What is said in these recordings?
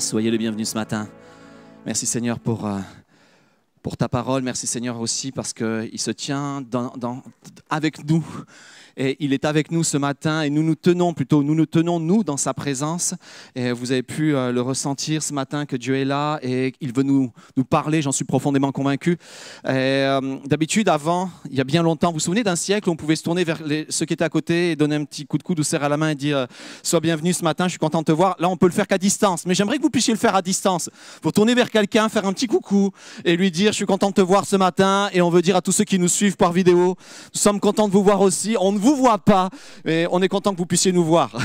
Soyez les bienvenus ce matin. Merci Seigneur pour ta parole. Merci Seigneur aussi parce qu'il se tient avec nous. Et il est avec nous ce matin et nous nous tenons dans sa présence. Et vous avez pu le ressentir ce matin que Dieu est là et il veut nous parler, j'en suis profondément convaincu. D'habitude, avant, il y a bien longtemps, vous vous souvenez d'un siècle, on pouvait se tourner vers ceux qui étaient à côté et donner un petit coup de coude ou serrer à la main et dire « Sois bienvenu ce matin, je suis content de te voir ». Là, on peut le faire qu'à distance, mais j'aimerais que vous puissiez le faire à distance. Vous tourner vers quelqu'un, faire un petit coucou et lui dire « Je suis content de te voir ce matin » et on veut dire à tous ceux qui nous suivent par vidéo « Nous sommes contents de vous voir aussi ». On ne vous voit pas, mais on est content que vous puissiez nous voir.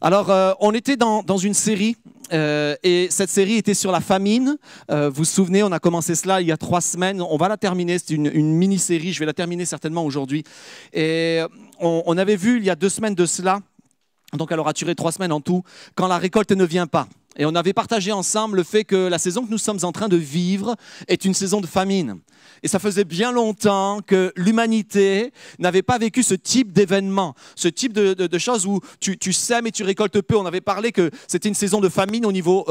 Alors, on était dans une série, et cette série était sur la famine. Vous vous souvenez, on a commencé cela il y a 3 semaines. On va la terminer, c'est une mini-série. Je vais la terminer certainement aujourd'hui. Et on avait vu il y a 2 semaines de cela, donc elle aura duré 3 semaines en tout, quand la récolte ne vient pas. Et on avait partagé ensemble le fait que la saison que nous sommes en train de vivre est une saison de famine. Et ça faisait bien longtemps que l'humanité n'avait pas vécu ce type d'événement, ce type de choses où tu sèmes et tu récoltes peu. On avait parlé que c'était une saison de famine au niveau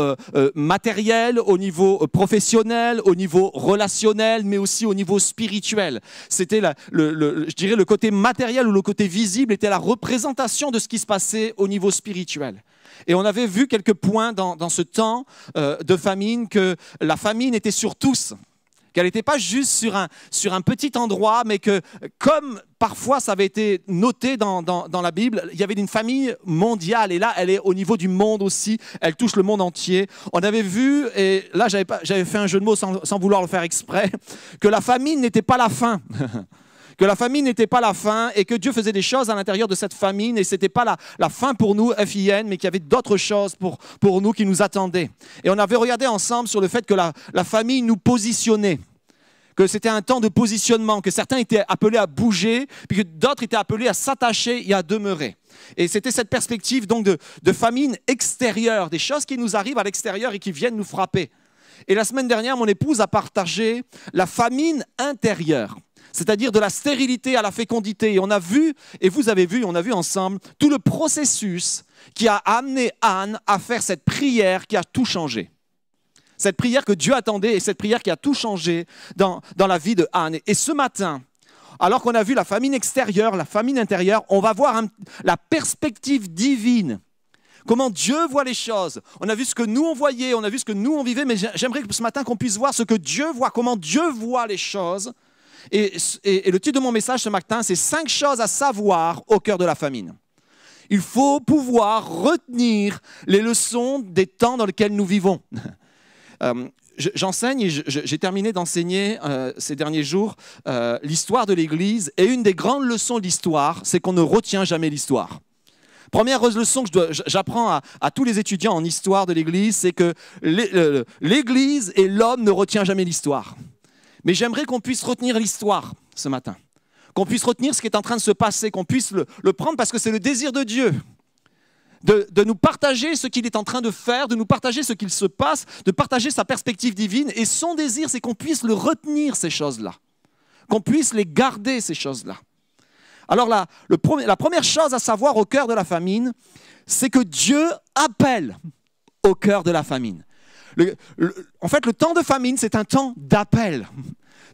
matériel, au niveau professionnel, au niveau relationnel, mais aussi au niveau spirituel. C'était, je dirais, le côté matériel ou le côté visible était la représentation de ce qui se passait au niveau spirituel. Et on avait vu quelques points dans ce temps de famine, que la famine était sur tous, qu'elle n'était pas juste sur un petit endroit, mais que comme parfois ça avait été noté dans la Bible, il y avait une famine mondiale, et là elle est au niveau du monde aussi, elle touche le monde entier. On avait vu, et là j'avais fait un jeu de mots sans vouloir le faire exprès, que la famine n'était pas la fin. Que la famine n'était pas la fin et que Dieu faisait des choses à l'intérieur de cette famine et ce n'était pas la fin pour nous, FIN, mais qu'il y avait d'autres choses pour nous qui nous attendaient. Et on avait regardé ensemble sur le fait que la famine nous positionnait, que c'était un temps de positionnement, que certains étaient appelés à bouger, puis que d'autres étaient appelés à s'attacher et à demeurer. Et c'était cette perspective donc de famine extérieure, des choses qui nous arrivent à l'extérieur et qui viennent nous frapper. Et la semaine dernière, mon épouse a partagé la famine intérieure. C'est-à-dire de la stérilité à la fécondité. Et on a vu, et vous avez vu, on a vu ensemble, tout le processus qui a amené Anne à faire cette prière qui a tout changé. Cette prière que Dieu attendait et cette prière qui a tout changé dans la vie de Anne. Et ce matin, alors qu'on a vu la famine extérieure, la famine intérieure, on va voir la perspective divine. Comment Dieu voit les choses. On a vu ce que nous on voyait, on a vu ce que nous on vivait, mais j'aimerais que ce matin qu'on puisse voir ce que Dieu voit, comment Dieu voit les choses. Et le titre de mon message ce matin, c'est 5 choses à savoir au cœur de la famine. Il faut pouvoir retenir les leçons des temps dans lesquels nous vivons. J'enseigne et j'ai terminé d'enseigner ces derniers jours l'histoire de l'Église. Et une des grandes leçons de l'histoire, c'est qu'on ne retient jamais l'histoire. Première leçon que j'apprends à tous les étudiants en histoire de l'Église, c'est que l'Église et l'homme ne retient jamais l'histoire. Mais j'aimerais qu'on puisse retenir l'histoire ce matin, qu'on puisse retenir ce qui est en train de se passer, qu'on puisse le prendre parce que c'est le désir de Dieu, de nous partager ce qu'il est en train de faire, de nous partager ce qu'il se passe, de partager sa perspective divine. Et son désir, c'est qu'on puisse le retenir, ces choses-là, qu'on puisse les garder, ces choses-là. Alors la première chose à savoir au cœur de la famine, c'est que Dieu appelle au cœur de la famine. En fait, le temps de famine, c'est un temps d'appel.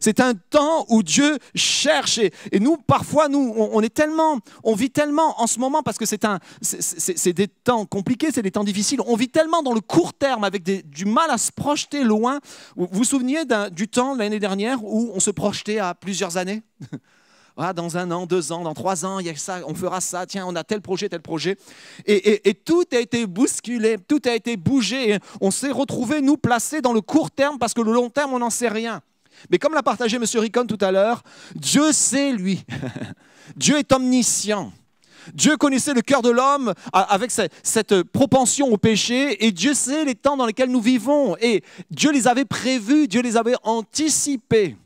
C'est un temps où Dieu cherche. Et nous, parfois, on vit tellement en ce moment, parce que c'est des temps compliqués, c'est des temps difficiles. On vit tellement dans le court terme, avec du mal à se projeter loin. Vous vous souveniez du temps l'année dernière où on se projetait à plusieurs années ? Ah, dans 1 an, 2 ans, dans 3 ans, il y a ça, on fera ça, tiens, on a tel projet, tel projet. Et tout a été bousculé, tout a été bougé. Et on s'est retrouvés, nous, placés dans le court terme parce que le long terme, on n'en sait rien. Mais comme l'a partagé Monsieur Ricon tout à l'heure, Dieu sait, lui. Dieu est omniscient. Dieu connaissait le cœur de l'homme avec cette propension au péché et Dieu sait les temps dans lesquels nous vivons. Et Dieu les avait prévus, Dieu les avait anticipés.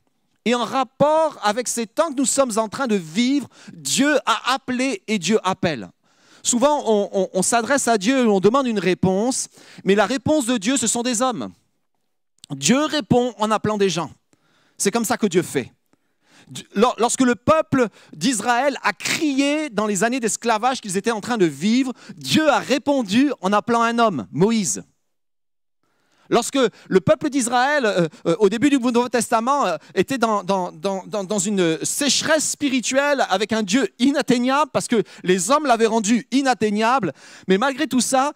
Et en rapport avec ces temps que nous sommes en train de vivre, Dieu a appelé et Dieu appelle. Souvent, on s'adresse à Dieu, on demande une réponse, mais la réponse de Dieu, ce sont des hommes. Dieu répond en appelant des gens. C'est comme ça que Dieu fait. Lorsque le peuple d'Israël a crié dans les années d'esclavage qu'ils étaient en train de vivre, Dieu a répondu en appelant un homme, Moïse. Lorsque le peuple d'Israël, au début du Nouveau Testament, était dans une sécheresse spirituelle avec un Dieu inatteignable, parce que les hommes l'avaient rendu inatteignable, mais malgré tout ça,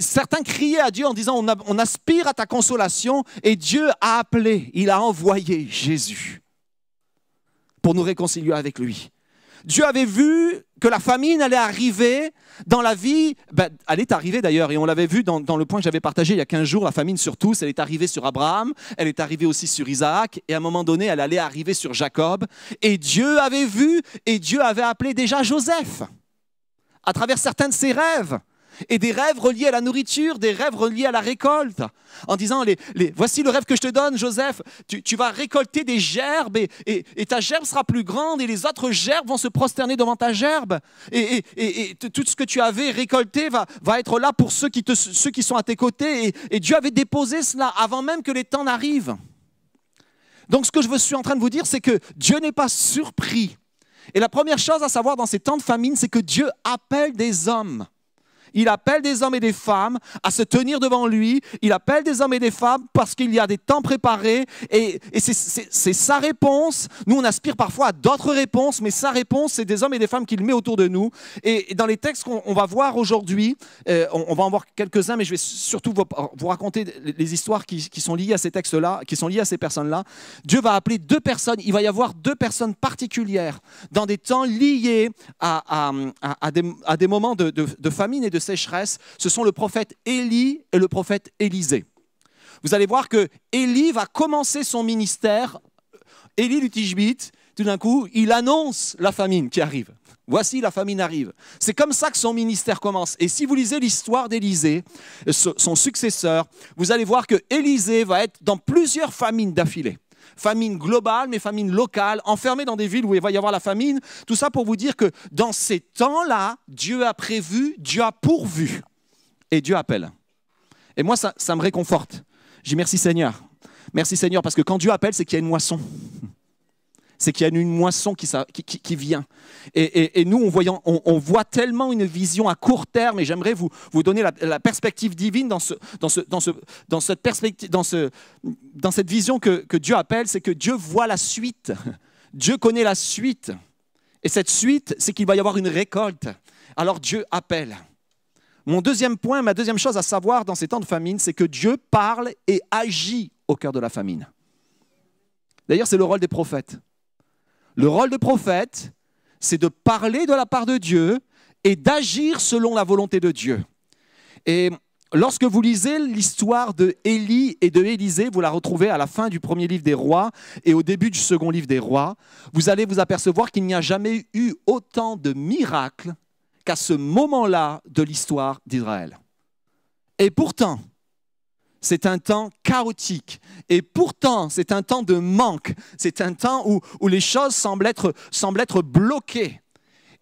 certains criaient à Dieu en disant « on aspire à ta consolation » et Dieu a appelé, il a envoyé Jésus pour nous réconcilier avec lui. Dieu avait vu que la famine allait arriver dans la vie, elle est arrivée d'ailleurs, et on l'avait vu dans le point que j'avais partagé il y a 15 jours, la famine sur tous, elle est arrivée sur Abraham, elle est arrivée aussi sur Isaac, et à un moment donné, elle allait arriver sur Jacob. Et Dieu avait vu, et Dieu avait appelé déjà Joseph, à travers certains de ses rêves, et des rêves reliés à la nourriture, des rêves reliés à la récolte, en disant, voici le rêve que je te donne, Joseph, tu vas récolter des gerbes et ta gerbe sera plus grande et les autres gerbes vont se prosterner devant ta gerbe et tout ce que tu avais récolté va être là pour ceux qui sont à tes côtés et Dieu avait déposé cela avant même que les temps n'arrivent. Donc ce que je suis en train de vous dire, c'est que Dieu n'est pas surpris. Et la première chose à savoir dans ces temps de famine, c'est que Dieu appelle des hommes. Il appelle des hommes et des femmes à se tenir devant lui. Il appelle des hommes et des femmes parce qu'il y a des temps préparés. Et c'est sa réponse. Nous, on aspire parfois à d'autres réponses, mais sa réponse, c'est des hommes et des femmes qu'il met autour de nous. Et dans les textes qu'on va voir aujourd'hui, on va en voir quelques-uns, mais je vais surtout vous raconter les histoires qui sont liées à ces textes-là, qui sont liées à ces personnes-là. Dieu va appeler deux personnes. Il va y avoir deux personnes particulières dans des temps liés à des moments de famine et de sécheresse, ce sont le prophète Élie et le prophète Élisée. Vous allez voir que Élie va commencer son ministère. Élie le Tishbite, tout d'un coup, il annonce la famine qui arrive. Voici, la famine arrive. C'est comme ça que son ministère commence. Et si vous lisez l'histoire d'Élisée, son successeur, vous allez voir que Élisée va être dans plusieurs famines d'affilée. Famine globale, mais famine locale, enfermée dans des villes où il va y avoir la famine. Tout ça pour vous dire que dans ces temps-là, Dieu a prévu, Dieu a pourvu et Dieu appelle. Et moi, ça me réconforte. Je dis merci Seigneur. Merci Seigneur, parce que quand Dieu appelle, c'est qu'il y a une moisson. C'est qu'il y a une moisson qui vient. Et nous, on voit tellement une vision à court terme, et j'aimerais vous donner la perspective divine dans cette vision que Dieu appelle, c'est que Dieu voit la suite. Dieu connaît la suite. Et cette suite, c'est qu'il va y avoir une récolte. Alors Dieu appelle. Mon deuxième point, ma deuxième chose à savoir dans ces temps de famine, c'est que Dieu parle et agit au cœur de la famine. D'ailleurs, c'est le rôle des prophètes. Le rôle de prophète, c'est de parler de la part de Dieu et d'agir selon la volonté de Dieu. Et lorsque vous lisez l'histoire de Élie et de Élisée, vous la retrouvez à la fin du premier livre des Rois et au début du second livre des Rois, vous allez vous apercevoir qu'il n'y a jamais eu autant de miracles qu'à ce moment-là de l'histoire d'Israël. Et pourtant, c'est un temps chaotique et pourtant c'est un temps de manque, c'est un temps où les choses semblent être bloquées.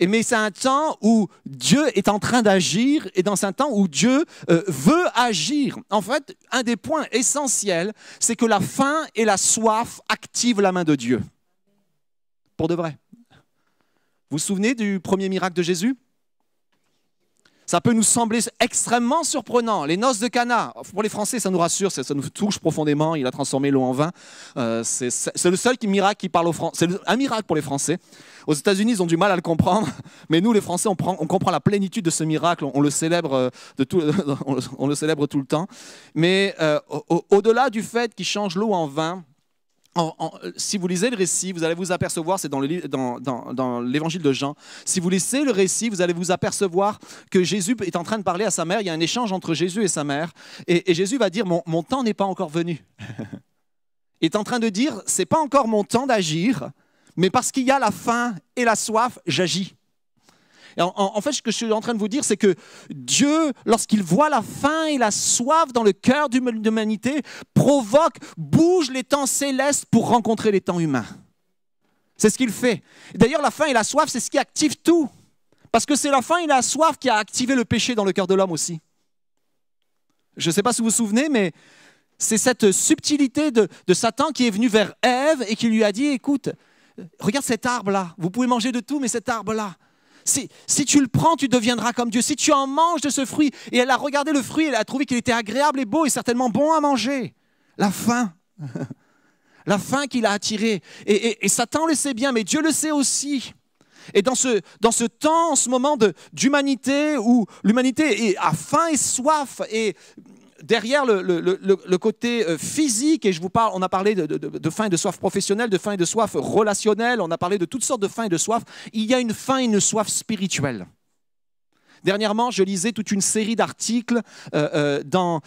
Mais c'est un temps où Dieu est en train d'agir et dans un temps où Dieu veut agir. En fait, un des points essentiels, c'est que la faim et la soif activent la main de Dieu. Pour de vrai. Vous vous souvenez du premier miracle de Jésus ? Ça peut nous sembler extrêmement surprenant. Les noces de Cana, pour les Français, ça nous rassure, ça nous touche profondément. Il a transformé l'eau en vin. C'est le seul miracle qui parle aux Français. C'est un miracle pour les Français. Aux États-Unis, ils ont du mal à le comprendre. Mais nous, les Français, on comprend la plénitude de ce miracle. On le célèbre tout le temps. Mais au-delà du fait qu'il change l'eau en vin, si vous lisez le récit, vous allez vous apercevoir, c'est dans l'évangile de Jean, si vous lisez le récit, vous allez vous apercevoir que Jésus est en train de parler à sa mère, il y a un échange entre Jésus et sa mère, et Jésus va dire, mon temps n'est pas encore venu. Il est en train de dire, c'est pas encore mon temps d'agir, mais parce qu'il y a la faim et la soif, j'agis. En fait, ce que je suis en train de vous dire, c'est que Dieu, lorsqu'il voit la faim et la soif dans le cœur de l'humanité, provoque, bouge les temps célestes pour rencontrer les temps humains. C'est ce qu'il fait. D'ailleurs, la faim et la soif, c'est ce qui active tout. Parce que c'est la faim et la soif qui a activé le péché dans le cœur de l'homme aussi. Je ne sais pas si vous vous souvenez, mais c'est cette subtilité de Satan qui est venu vers Ève et qui lui a dit, écoute, regarde cet arbre-là, vous pouvez manger de tout, mais cet arbre-là, si tu le prends, tu deviendras comme Dieu. Si tu en manges de ce fruit, et elle a regardé le fruit, elle a trouvé qu'il était agréable et beau et certainement bon à manger. La faim, la faim qui l'a attirée. Et Satan le sait bien, mais Dieu le sait aussi. Et dans ce temps, en ce moment d'humanité, où l'humanité a faim et soif, et derrière le côté physique, et je vous parle, on a parlé de faim et de soif professionnelle, de faim et de soif relationnelle, on a parlé de toutes sortes de faim et de soif, il y a une faim et une soif spirituelle. Dernièrement, je lisais toute une série d'articles dans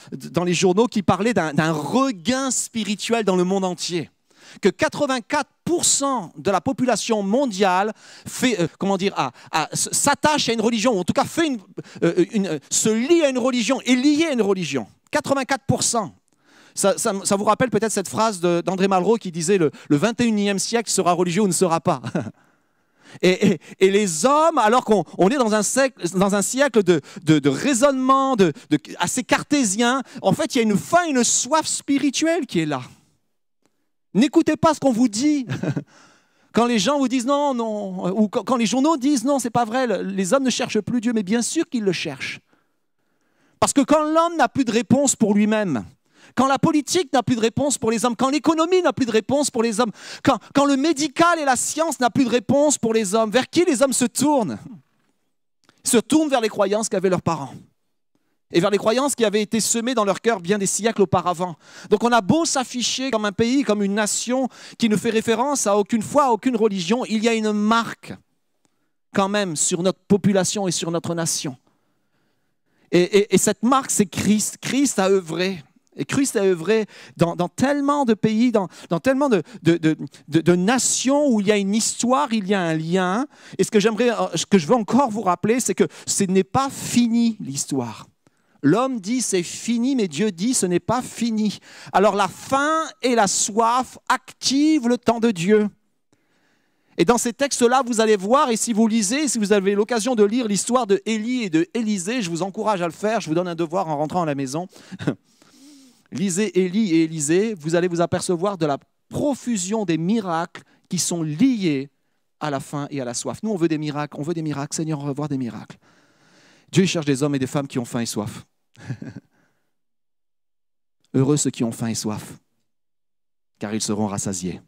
les journaux qui parlaient d'un regain spirituel dans le monde entier. Que 84% de la population mondiale fait, s'attache à une religion, ou en tout cas fait se lie à une religion, est liée à une religion. 84%. Ça vous rappelle peut-être cette phrase d'André Malraux qui disait le 21e siècle sera religieux ou ne sera pas. Et les hommes, alors qu'on est dans un siècle de raisonnement assez cartésien, en fait il y a une faim, une soif spirituelle qui est là. N'écoutez pas ce qu'on vous dit. Quand les gens vous disent non, non, ou quand les journaux disent non, c'est pas vrai, les hommes ne cherchent plus Dieu, mais bien sûr qu'ils le cherchent. Parce que quand l'homme n'a plus de réponse pour lui-même, quand la politique n'a plus de réponse pour les hommes, quand l'économie n'a plus de réponse pour les hommes, quand le médical et la science n'ont plus de réponse pour les hommes, vers qui les hommes se tournent? Ils se tournent vers les croyances qu'avaient leurs parents. Et vers les croyances qui avaient été semées dans leur cœur bien des siècles auparavant. Donc on a beau s'afficher comme un pays, comme une nation qui ne fait référence à aucune foi, à aucune religion, il y a une marque quand même sur notre population et sur notre nation. Et cette marque, c'est Christ. Christ a œuvré. Et Christ a œuvré dans tellement de pays, dans tellement de nations où il y a une histoire, il y a un lien. Et ce que je veux encore vous rappeler, c'est que ce n'est pas fini l'histoire. L'homme dit c'est fini, mais Dieu dit ce n'est pas fini. Alors la faim et la soif activent le temps de Dieu. Et dans ces textes-là, vous allez voir, et si vous lisez, si vous avez l'occasion de lire l'histoire de Élie et de Élisée, je vous encourage à le faire, je vous donne un devoir en rentrant à la maison. Lisez Élie et Élisée, vous allez vous apercevoir de la profusion des miracles qui sont liés à la faim et à la soif. Nous, on veut des miracles, Seigneur, on veut voir des miracles. Dieu cherche des hommes et des femmes qui ont faim et soif. Heureux ceux qui ont faim et soif, car ils seront rassasiés.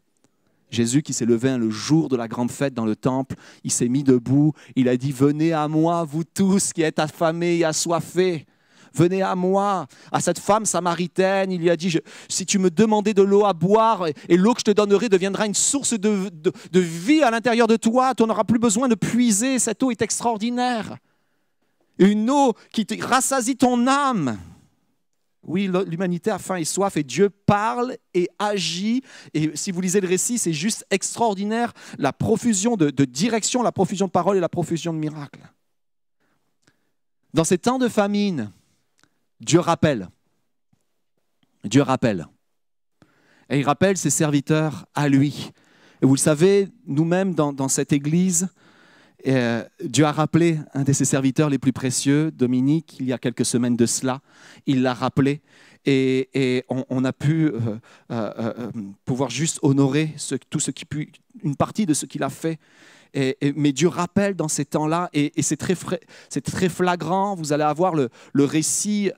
Jésus qui s'est levé le jour de la grande fête dans le temple, il s'est mis debout, il a dit « Venez à moi, vous tous qui êtes affamés et assoiffés, venez à moi ». À cette femme samaritaine, il lui a dit « Si tu me demandais de l'eau à boire, et l'eau que je te donnerai deviendra une source de vie à l'intérieur de toi, tu n'auras plus besoin de puiser, cette eau est extraordinaire ». Une eau qui te rassasie ton âme. Oui, l'humanité a faim et soif et Dieu parle et agit. Et si vous lisez le récit, c'est juste extraordinaire. La profusion de direction, la profusion de paroles et la profusion de miracles. Dans ces temps de famine, Dieu rappelle. Dieu rappelle. Et il rappelle ses serviteurs à lui. Et vous le savez, nous-mêmes dans cette église, Dieu a rappelé un de ses serviteurs les plus précieux, Dominique, il y a quelques semaines de cela. Il l'a rappelé et on a pu pouvoir juste honorer une partie de ce qu'il a fait. Mais Dieu rappelle dans ces temps-là et c'est très flagrant. Vous allez avoir le récit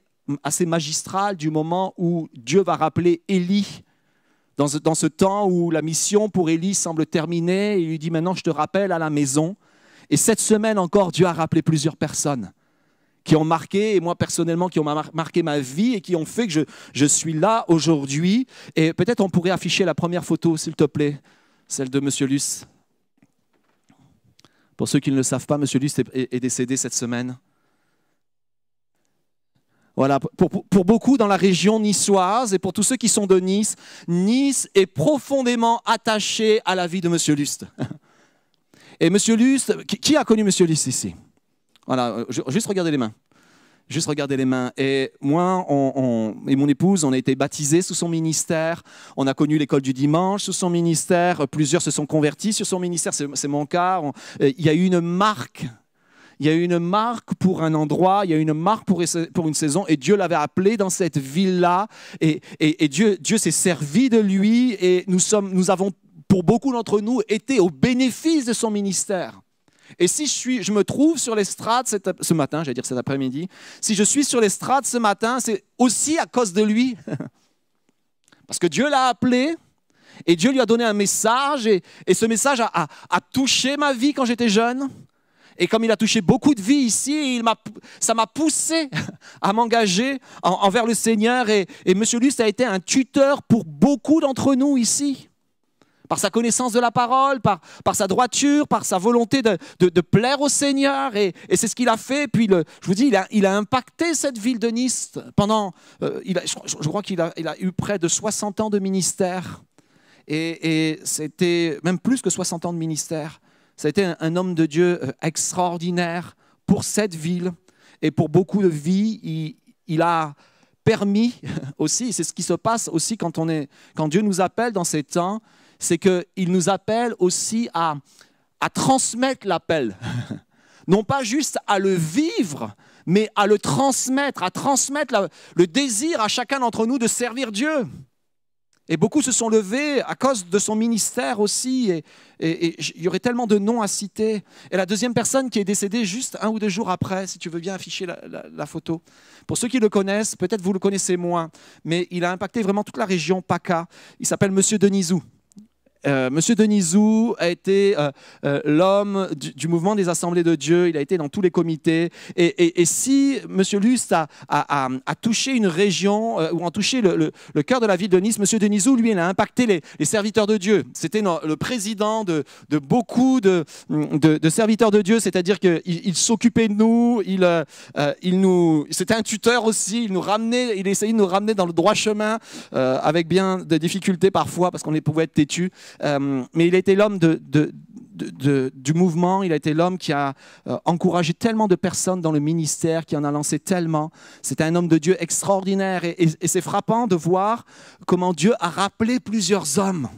assez magistral du moment où Dieu va rappeler Élie. Dans ce temps où la mission pour Élie semble terminée, il lui dit « Maintenant, je te rappelle à la maison ». Et cette semaine encore, Dieu a rappelé plusieurs personnes qui ont marqué, et moi personnellement, qui ont marqué ma vie et qui ont fait que je suis là aujourd'hui. Et peut-être on pourrait afficher la première photo, s'il te plaît, celle de Monsieur Luste. Pour ceux qui ne le savent pas, Monsieur Luste est décédé cette semaine. Voilà, pour beaucoup dans la région niçoise et pour tous ceux qui sont de Nice, Nice est profondément attachée à la vie de Monsieur Luste. Et Monsieur Luste, qui a connu Monsieur Luste ici? Voilà, juste regardez les mains. Juste regardez les mains. Et moi et mon épouse, on a été baptisés sous son ministère. On a connu l'école du dimanche sous son ministère. Plusieurs se sont convertis sur son ministère. C'est mon cas. Il y a eu une marque. Il y a eu une marque pour un endroit, il y a eu une marque pour une saison, et Dieu l'avait appelé dans cette ville-là, et Dieu s'est servi de lui, et nous avons pour beaucoup d'entre nous, était au bénéfice de son ministère. Et si je me trouve sur l'estrade ce matin, j'allais dire cet après-midi, si je suis sur l'estrade ce matin, c'est aussi à cause de lui. Parce que Dieu l'a appelé et Dieu lui a donné un message et ce message a touché ma vie quand j'étais jeune. Et comme il a touché beaucoup de vies ici, ça m'a poussé à m'engager envers le Seigneur. Et Monsieur Luste a été un tuteur pour beaucoup d'entre nous ici. Par sa connaissance de la parole, par sa droiture, par sa volonté de plaire au Seigneur. Et c'est ce qu'il a fait. Puis je vous dis, il a impacté cette ville de Nice. Pendant, je crois qu'il a eu près de 60 ans de ministère. Et c'était même plus que 60 ans de ministère. Ça a été un homme de Dieu extraordinaire pour cette ville et pour beaucoup de vies. Il a permis aussi, c'est ce qui se passe aussi quand Dieu nous appelle dans ces temps, c'est qu'il nous appelle aussi à transmettre l'appel. Non pas juste à le vivre, mais à le transmettre, à transmettre le désir à chacun d'entre nous de servir Dieu. Et beaucoup se sont levés à cause de son ministère aussi. Et il y aurait tellement de noms à citer. Et la deuxième personne qui est décédée juste 1 ou 2 jours après, si tu veux bien afficher la photo. Pour ceux qui le connaissent, peut-être vous le connaissez moins, mais il a impacté vraiment toute la région PACA. Il s'appelle Monsieur Denizou. Monsieur Denizou a été l'homme du mouvement des assemblées de Dieu. Il a été dans tous les comités. Et si Monsieur Luste a touché une région ou a touché le cœur de la ville de Nice, Monsieur Denizou, lui, il a impacté les serviteurs de Dieu. C'était le président de beaucoup de serviteurs de Dieu. C'est-à-dire qu'il s'occupait de nous. C'était un tuteur aussi. Il essayait de nous ramener dans le droit chemin avec bien des difficultés parfois parce qu'on pouvait être têtu. Mais il a été l'homme du mouvement, il a été l'homme qui a encouragé tellement de personnes dans le ministère, qui en a lancé tellement. C'était un homme de Dieu extraordinaire et c'est frappant de voir comment Dieu a rappelé plusieurs hommes.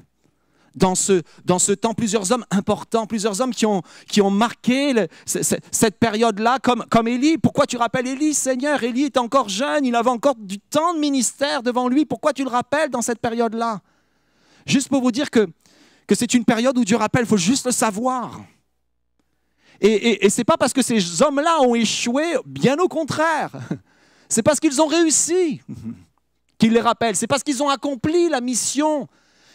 Dans ce temps, plusieurs hommes importants, plusieurs hommes qui ont marqué cette période-là, comme Élie. Pourquoi tu rappelles Élie, Seigneur? Élie était encore jeune, il avait encore du temps de ministère devant lui. Pourquoi tu le rappelles dans cette période-là? Juste pour vous dire que c'est une période où Dieu rappelle, il faut juste le savoir. Et ce n'est pas parce que ces hommes-là ont échoué, bien au contraire. C'est parce qu'ils ont réussi qu'il les rappelle. C'est parce qu'ils ont accompli la mission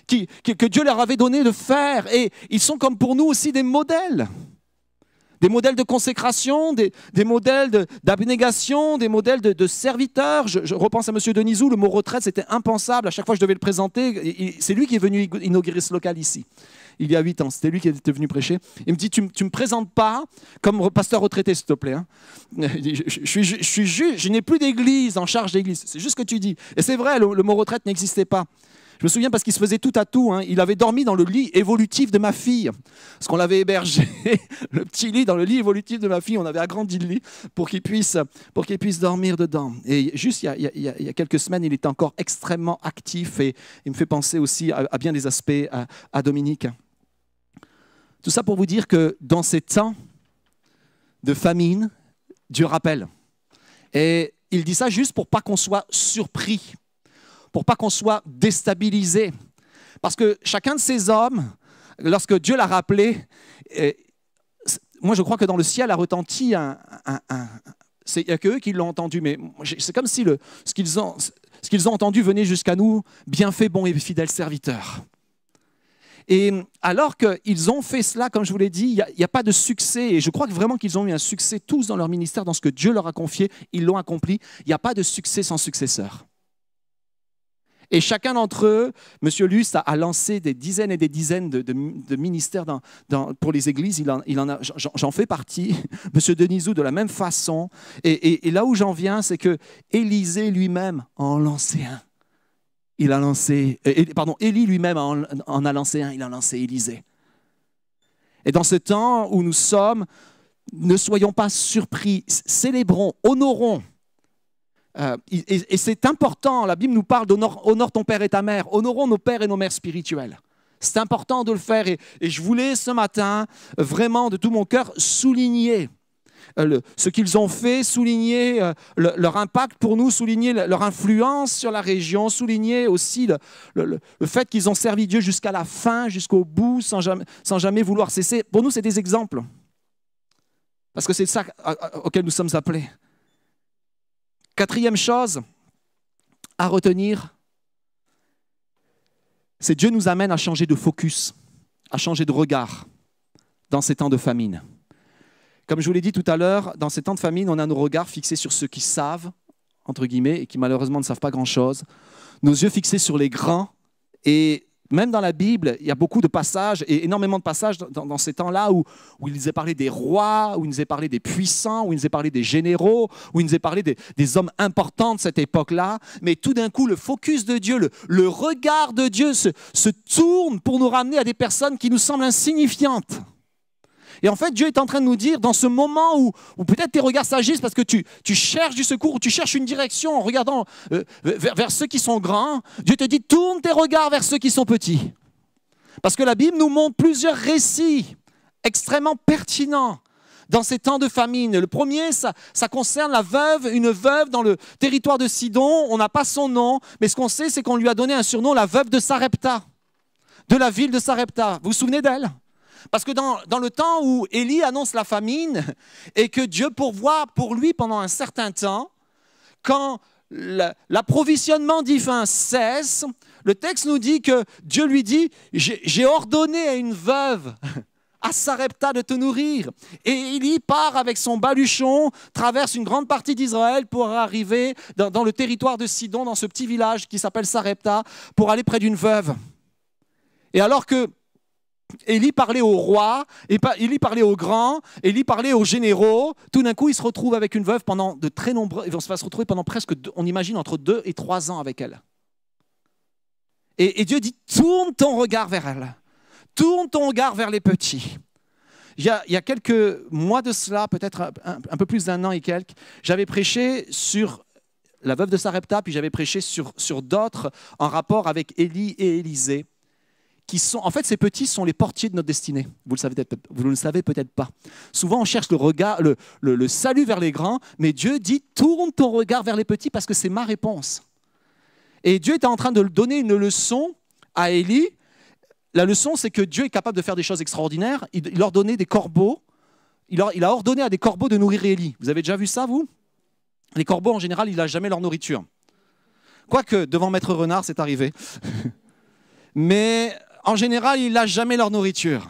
que Dieu leur avait donnée de faire. Et ils sont comme pour nous aussi des modèles. Des modèles de consécration, des modèles d'abnégation, des modèles de serviteurs. Je repense à M. Denizou, le mot retraite, c'était impensable. À chaque fois, je devais le présenter. C'est lui qui est venu inaugurer ce local ici, il y a 8 ans. C'était lui qui était venu prêcher. Il me dit, tu me présentes pas comme pasteur retraité, s'il te plaît. Hein. Je n'ai plus d'église en charge d'église. C'est juste ce que tu dis. Et c'est vrai, le mot retraite n'existait pas. Je me souviens parce qu'il se faisait tout à tout. Hein. Il avait dormi dans le lit évolutif de ma fille. Parce qu'on l'avait hébergé, le petit lit, dans le lit évolutif de ma fille. On avait agrandi le lit pour qu'il puisse dormir dedans. Et juste il y a quelques semaines, il était encore extrêmement actif. Et il me fait penser aussi à bien des aspects à Dominique. Tout ça pour vous dire que dans ces temps de famine, Dieu rappelle. Et il dit ça juste pour ne pas qu'on soit surpris, pour pas qu'on soit déstabilisé. Parce que chacun de ces hommes, lorsque Dieu l'a rappelé, moi je crois que dans le ciel a retenti il n'y a qu'eux qui l'ont entendu, mais c'est comme si ce qu'ils ont entendu venait jusqu'à nous, bien fait, bon et fidèle serviteur. Et alors qu'ils ont fait cela, comme je vous l'ai dit, il n'y a pas de succès. Et je crois que vraiment qu'ils ont eu un succès tous dans leur ministère, dans ce que Dieu leur a confié, ils l'ont accompli. Il n'y a pas de succès sans successeur. Et chacun d'entre eux, M. Luste a lancé des dizaines et des dizaines de ministères pour les églises. J'en fais partie. M. Denizou, de la même façon. Et là où j'en viens, c'est que Élisée lui-même en lançait un. Il a lancé, pardon, Élie lui-même en a lancé un. Il a lancé Élisée. Et dans ce temps où nous sommes, ne soyons pas surpris. Célébrons, honorons. Et c'est important, la Bible nous parle d'honore ton père et ta mère, honorons nos pères et nos mères spirituelles. C'est important de le faire et je voulais ce matin vraiment de tout mon cœur souligner ce qu'ils ont fait, souligner leur impact pour nous, souligner leur influence sur la région, souligner aussi le fait qu'ils ont servi Dieu jusqu'à la fin, jusqu'au bout, sans jamais vouloir cesser. Pour nous, c'est des exemples. Parce que c'est ça auquel nous sommes appelés. Quatrième chose à retenir, c'est Dieu nous amène à changer de focus, à changer de regard dans ces temps de famine. Comme je vous l'ai dit tout à l'heure, dans ces temps de famine, on a nos regards fixés sur ceux qui savent, entre guillemets, et qui malheureusement ne savent pas grand-chose. Nos yeux fixés sur les grands. Et même dans la Bible, il y a beaucoup de passages, et énormément de passages dans ces temps-là où il nous est parlé des rois, où il nous est parlé des puissants, où il nous est parlé des généraux, où il nous est parlé des hommes importants de cette époque-là. Mais tout d'un coup, le focus de Dieu, le regard de Dieu se tourne pour nous ramener à des personnes qui nous semblent insignifiantes. Et en fait, Dieu est en train de nous dire, dans ce moment où peut-être tes regards s'agissent parce que tu cherches du secours, ou tu cherches une direction en regardant vers ceux qui sont grands, Dieu te dit, tourne tes regards vers ceux qui sont petits. Parce que la Bible nous montre plusieurs récits extrêmement pertinents dans ces temps de famine. Le premier, ça concerne la veuve, une veuve dans le territoire de Sidon. On n'a pas son nom, mais ce qu'on sait, c'est qu'on lui a donné un surnom, la veuve de Sarepta, de la ville de Sarepta. Vous vous souvenez d'elle ? Parce que dans le temps où Élie annonce la famine et que Dieu pourvoit pour lui pendant un certain temps, quand l'approvisionnement divin cesse, le texte nous dit que Dieu lui dit « J'ai ordonné à une veuve, à Sarepta, de te nourrir ». Et Élie part avec son baluchon, traverse une grande partie d'Israël pour arriver dans le territoire de Sidon, dans ce petit village qui s'appelle Sarepta, pour aller près d'une veuve. Et alors que Élie parlait aux rois, Élie parlait aux grands, Élie parlait aux généraux. Tout d'un coup, il se retrouve avec une veuve pendant de très nombreux... On va se retrouver pendant presque, on imagine, entre 2 et 3 ans avec elle. Et Dieu dit, tourne ton regard vers elle. Tourne ton regard vers les petits. Il y a quelques mois de cela, peut-être un peu plus d'1 an et quelques, j'avais prêché sur la veuve de Sarepta, puis j'avais prêché sur d'autres en rapport avec Élie et Élisée. Qui sont, en fait, ces petits sont les portiers de notre destinée. Vous ne le savez peut-être pas. Souvent, on cherche le salut vers les grands, mais Dieu dit « Tourne ton regard vers les petits parce que c'est ma réponse. » Et Dieu était en train de donner une leçon à Élie. La leçon, c'est que Dieu est capable de faire des choses extraordinaires. Il ordonnait des corbeaux. Il a ordonné à des corbeaux de nourrir Élie. Vous avez déjà vu ça, vous? Les corbeaux, en général, ils n'ont jamais leur nourriture. Quoique, devant Maître Renard, c'est arrivé. Mais... en général, ils lâchent jamais leur nourriture.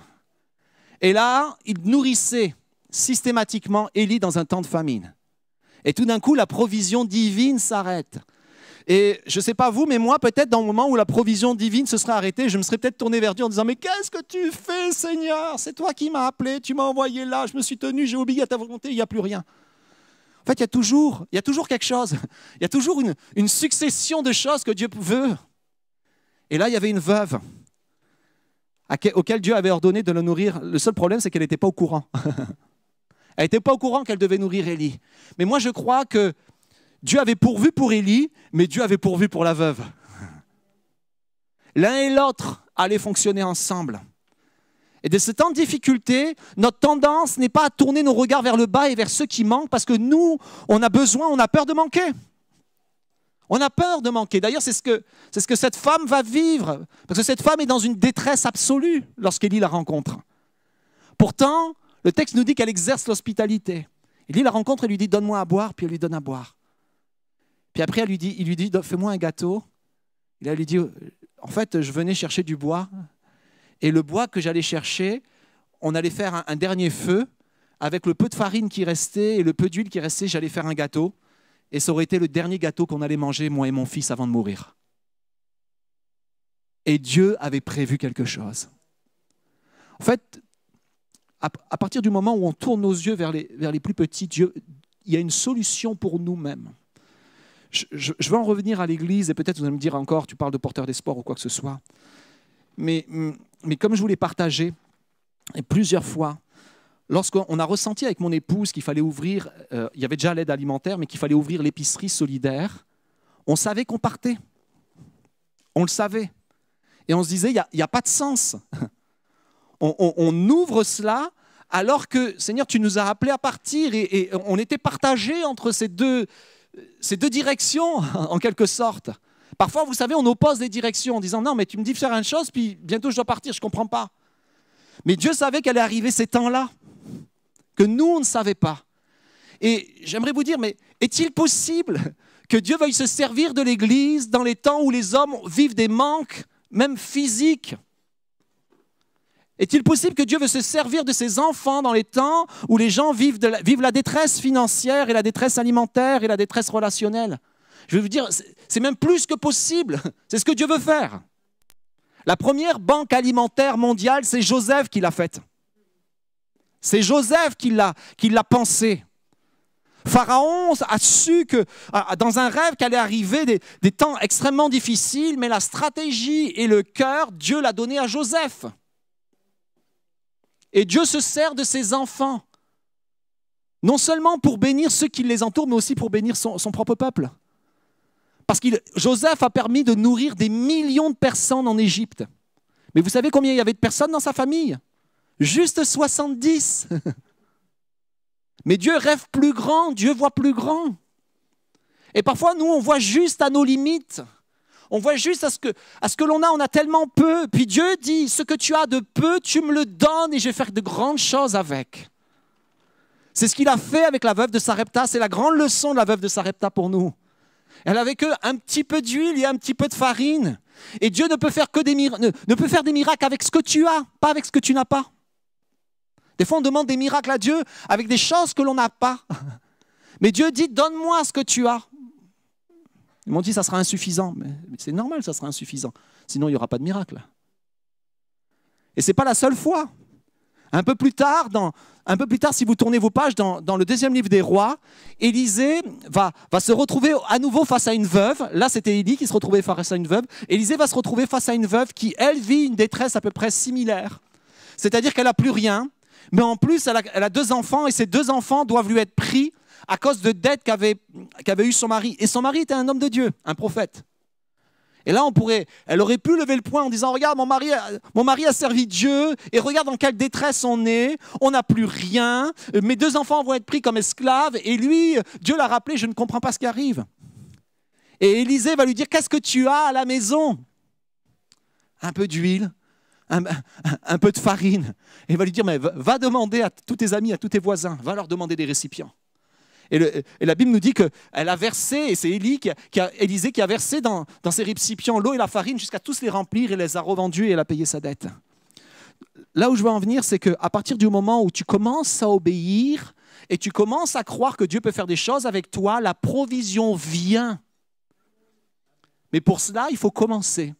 Et là, ils nourrissaient systématiquement Élie dans un temps de famine. Et tout d'un coup, la provision divine s'arrête. Et je ne sais pas vous, mais moi, peut-être dans le moment où la provision divine se serait arrêtée, je me serais peut-être tourné vers Dieu en disant « Mais qu'est-ce que tu fais, Seigneur? C'est toi qui m'as appelé, tu m'as envoyé là, je me suis tenu, j'ai obéi à ta volonté, il n'y a plus rien. » En fait, il y a toujours quelque chose. Il y a toujours une succession de choses que Dieu veut. Et là, il y avait une veuve auquel Dieu avait ordonné de le nourrir. Le seul problème, c'est qu'elle n'était pas au courant. Elle n'était pas au courant qu'elle devait nourrir Élie. Mais moi, je crois que Dieu avait pourvu pour Élie, mais Dieu avait pourvu pour la veuve. L'un et l'autre allaient fonctionner ensemble. Et de ce temps de difficulté, notre tendance n'est pas à tourner nos regards vers le bas et vers ceux qui manquent, parce que nous, on a besoin, on a peur de manquer. On a peur de manquer. D'ailleurs, c'est ce que cette femme va vivre. Parce que cette femme est dans une détresse absolue lorsqu'Élie la rencontre. Pourtant, le texte nous dit qu'elle exerce l'hospitalité. Élie la rencontre et lui dit « Donne-moi à boire », puis elle lui donne à boire. Puis après, il lui dit « Fais-moi un gâteau ». Et là, elle lui dit « En fait, je venais chercher du bois. Et le bois que j'allais chercher, on allait faire un dernier feu. Avec le peu de farine qui restait et le peu d'huile qui restait, j'allais faire un gâteau. Et ça aurait été le dernier gâteau qu'on allait manger, moi et mon fils, avant de mourir. » Et Dieu avait prévu quelque chose. En fait, à partir du moment où on tourne nos yeux vers les plus petits, Dieu, il y a une solution pour nous-mêmes. Je veux en revenir à l'Église, et peut-être vous allez me dire encore, tu parles de porteur d'espoir ou quoi que ce soit. Mais comme je vous l'ai partagé, et plusieurs fois, lorsqu'on a ressenti avec mon épouse qu'il fallait ouvrir, il y avait déjà l'aide alimentaire, mais qu'il fallait ouvrir l'épicerie solidaire, on savait qu'on partait. On le savait. Et on se disait, il n'y a pas de sens. On ouvre cela alors que, Seigneur, tu nous as appelés à partir et on était partagés entre ces deux directions, en quelque sorte. Parfois, vous savez, on oppose des directions en disant « Non, mais tu me dis de faire une chose, puis bientôt je dois partir, je ne comprends pas. » Mais Dieu savait qu'elle est arrivée ces temps-là, que nous, on ne savait pas. Et j'aimerais vous dire, mais est-il possible que Dieu veuille se servir de l'Église dans les temps où les hommes vivent des manques, même physiques? Est-il possible que Dieu veuille se servir de ses enfants dans les temps où les gens vivent la détresse financière et la détresse alimentaire et la détresse relationnelle? Je vais vous dire, c'est même plus que possible. C'est ce que Dieu veut faire. La première banque alimentaire mondiale, c'est Joseph qui l'a faite. C'est Joseph qui l'a pensée. Pharaon a su que, dans un rêve qu'allait arriver des temps extrêmement difficiles, mais la stratégie et le cœur, Dieu l'a donné à Joseph. Et Dieu se sert de ses enfants, non seulement pour bénir ceux qui les entourent, mais aussi pour bénir son propre peuple. Parce que Joseph a permis de nourrir des millions de personnes en Égypte. Mais vous savez combien il y avait de personnes dans sa famille? Juste 70. Mais Dieu rêve plus grand, Dieu voit plus grand. Et parfois, nous, on voit juste à nos limites. On voit juste à ce que l'on a, on a tellement peu. Puis Dieu dit, ce que tu as de peu, tu me le donnes et je vais faire de grandes choses avec. C'est ce qu'il a fait avec la veuve de Sarepta. C'est la grande leçon de la veuve de Sarepta pour nous. Elle avait qu'un petit peu d'huile et un petit peu de farine. Et Dieu ne peut faire que des miracles avec ce que tu as, pas avec ce que tu n'as pas. Des fois, on demande des miracles à Dieu avec des choses que l'on n'a pas. Mais Dieu dit, donne-moi ce que tu as. Ils m'ont dit, ça sera insuffisant. Mais c'est normal, ça sera insuffisant. Sinon, il n'y aura pas de miracle. Et ce n'est pas la seule fois. Un peu plus tard, si vous tournez vos pages, dans le deuxième livre des Rois, Élisée va se retrouver à nouveau face à une veuve. Là, c'était Élie qui se retrouvait face à une veuve. Élisée va se retrouver face à une veuve qui, elle, vit une détresse à peu près similaire. C'est-à-dire qu'elle n'a plus rien. Mais en plus, elle a deux enfants et ces deux enfants doivent lui être pris à cause de dettes qu'avait eu son mari. Et son mari était un homme de Dieu, un prophète. Et là, elle aurait pu lever le poing en disant « Regarde, mon mari a servi Dieu et regarde dans quelle détresse on est. On n'a plus rien. Mes deux enfants vont être pris comme esclaves. Et lui, Dieu l'a rappelé, je ne comprends pas ce qui arrive. » Et Élisée va lui dire « Qu'est-ce que tu as à la maison ?» Un peu d'huile. Un peu de farine. Et il va lui dire, mais va demander à tous tes amis, à tous tes voisins, va leur demander des récipients. Et la Bible nous dit qu'elle a versé, et c'est Élisée qui a versé dans ses récipients l'eau et la farine jusqu'à tous les remplir et les a revendus et elle a payé sa dette. Là où je veux en venir, c'est qu'à partir du moment où tu commences à obéir et tu commences à croire que Dieu peut faire des choses avec toi, la provision vient. Mais pour cela, il faut commencer.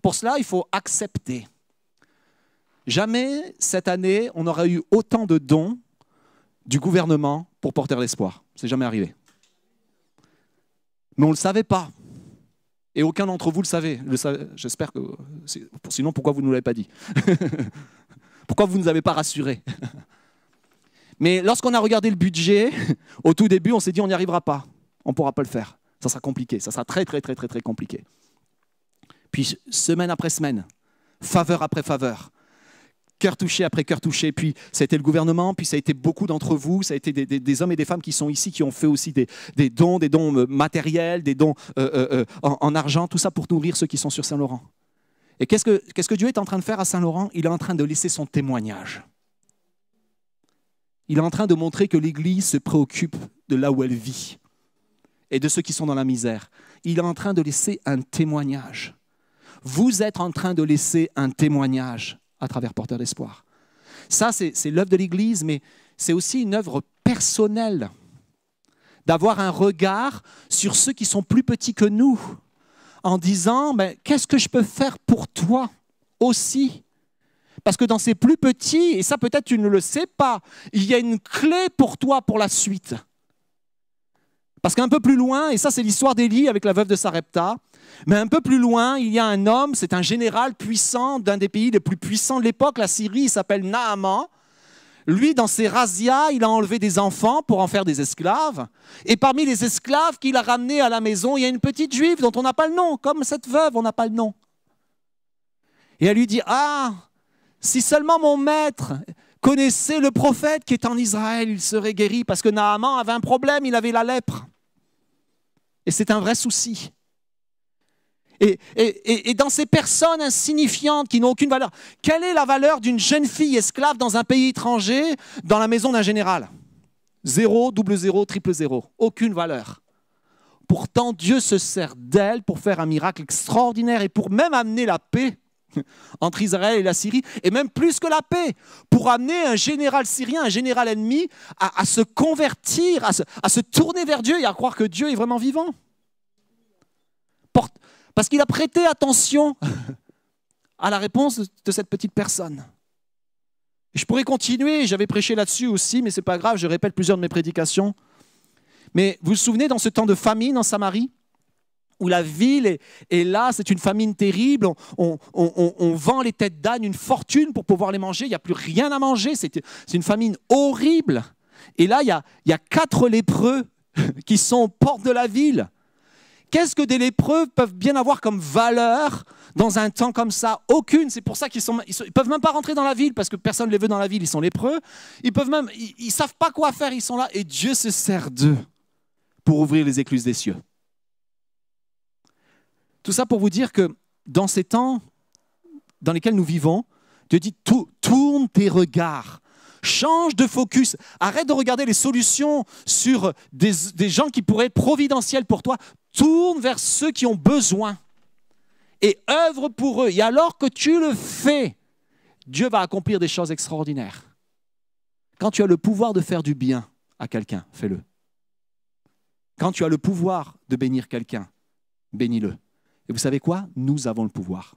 Pour cela, il faut accepter. Jamais cette année, on n'aura eu autant de dons du gouvernement pour Porteur d'espoir. C'est jamais arrivé. Mais on ne le savait pas. Et aucun d'entre vous le savait. J'espère que... Sinon, pourquoi vous ne nous l'avez pas dit? Pourquoi vous ne nous avez pas rassurés? Mais lorsqu'on a regardé le budget, au tout début, on s'est dit, on n'y arrivera pas. On ne pourra pas le faire. Ça sera compliqué. Ça sera très, très, très, très, très compliqué. Puis semaine après semaine, faveur après faveur, cœur touché après cœur touché, puis ça a été le gouvernement, puis ça a été beaucoup d'entre vous, ça a été des hommes et des femmes qui sont ici, qui ont fait aussi des dons matériels, des dons en argent, tout ça pour nourrir ceux qui sont sur Saint-Laurent. Et qu'est-ce que Dieu est en train de faire à Saint-Laurent? Il est en train de laisser son témoignage. Il est en train de montrer que l'Église se préoccupe de là où elle vit et de ceux qui sont dans la misère. Il est en train de laisser un témoignage. Vous êtes en train de laisser un témoignage à travers Porteur d'espoir. Ça, c'est l'œuvre de l'Église, mais c'est aussi une œuvre personnelle. D'avoir un regard sur ceux qui sont plus petits que nous, en disant, ben, qu'est-ce que je peux faire pour toi aussi? Parce que dans ces plus petits, et ça peut-être tu ne le sais pas, il y a une clé pour toi pour la suite. Parce qu'un peu plus loin, et ça c'est l'histoire d'Élie avec la veuve de Sarepta, mais un peu plus loin, il y a un homme, c'est un général puissant d'un des pays les plus puissants de l'époque, la Syrie, il s'appelle Naaman. Lui, dans ses razzias, il a enlevé des enfants pour en faire des esclaves. Et parmi les esclaves qu'il a ramenés à la maison, il y a une petite juive dont on n'a pas le nom, comme cette veuve, on n'a pas le nom. Et elle lui dit, ah, si seulement mon maître connaissez le prophète qui est en Israël, il serait guéri. Parce que Naaman avait un problème, il avait la lèpre. Et c'est un vrai souci. Et dans ces personnes insignifiantes qui n'ont aucune valeur, quelle est la valeur d'une jeune fille esclave dans un pays étranger, dans la maison d'un général? 0, 00, 000. Aucune valeur. Pourtant, Dieu se sert d'elle pour faire un miracle extraordinaire et pour même amener la paix entre Israël et la Syrie, et même plus que la paix, pour amener un général syrien, un général ennemi, à se convertir, à se tourner vers Dieu et à croire que Dieu est vraiment vivant. Parce qu'il a prêté attention à la réponse de cette petite personne. Je pourrais continuer, j'avais prêché là-dessus aussi, mais ce n'est pas grave, je répète plusieurs de mes prédications. Mais vous vous souvenez, dans ce temps de famine en Samarie, où la ville est là, c'est une famine terrible, on vend les têtes d'âne une fortune pour pouvoir les manger, il n'y a plus rien à manger, c'est une famine horrible. Et là, il y a 4 lépreux qui sont aux portes de la ville. Qu'est-ce que des lépreux peuvent bien avoir comme valeur dans un temps comme ça? Aucune. C'est pour ça qu'ils ne peuvent même pas rentrer dans la ville parce que personne ne les veut dans la ville. Ils sont lépreux. Ils ne savent pas quoi faire. Ils sont là et Dieu se sert d'eux pour ouvrir les écluses des cieux. Tout ça pour vous dire que dans ces temps dans lesquels nous vivons, Dieu dit « Tourne tes regards ». Change de focus, arrête de regarder les solutions sur des gens qui pourraient être providentiels pour toi. Tourne vers ceux qui ont besoin et œuvre pour eux. Et alors que tu le fais, Dieu va accomplir des choses extraordinaires. Quand tu as le pouvoir de faire du bien à quelqu'un, fais-le. Quand tu as le pouvoir de bénir quelqu'un, bénis-le. Et vous savez quoi? Nous avons le pouvoir.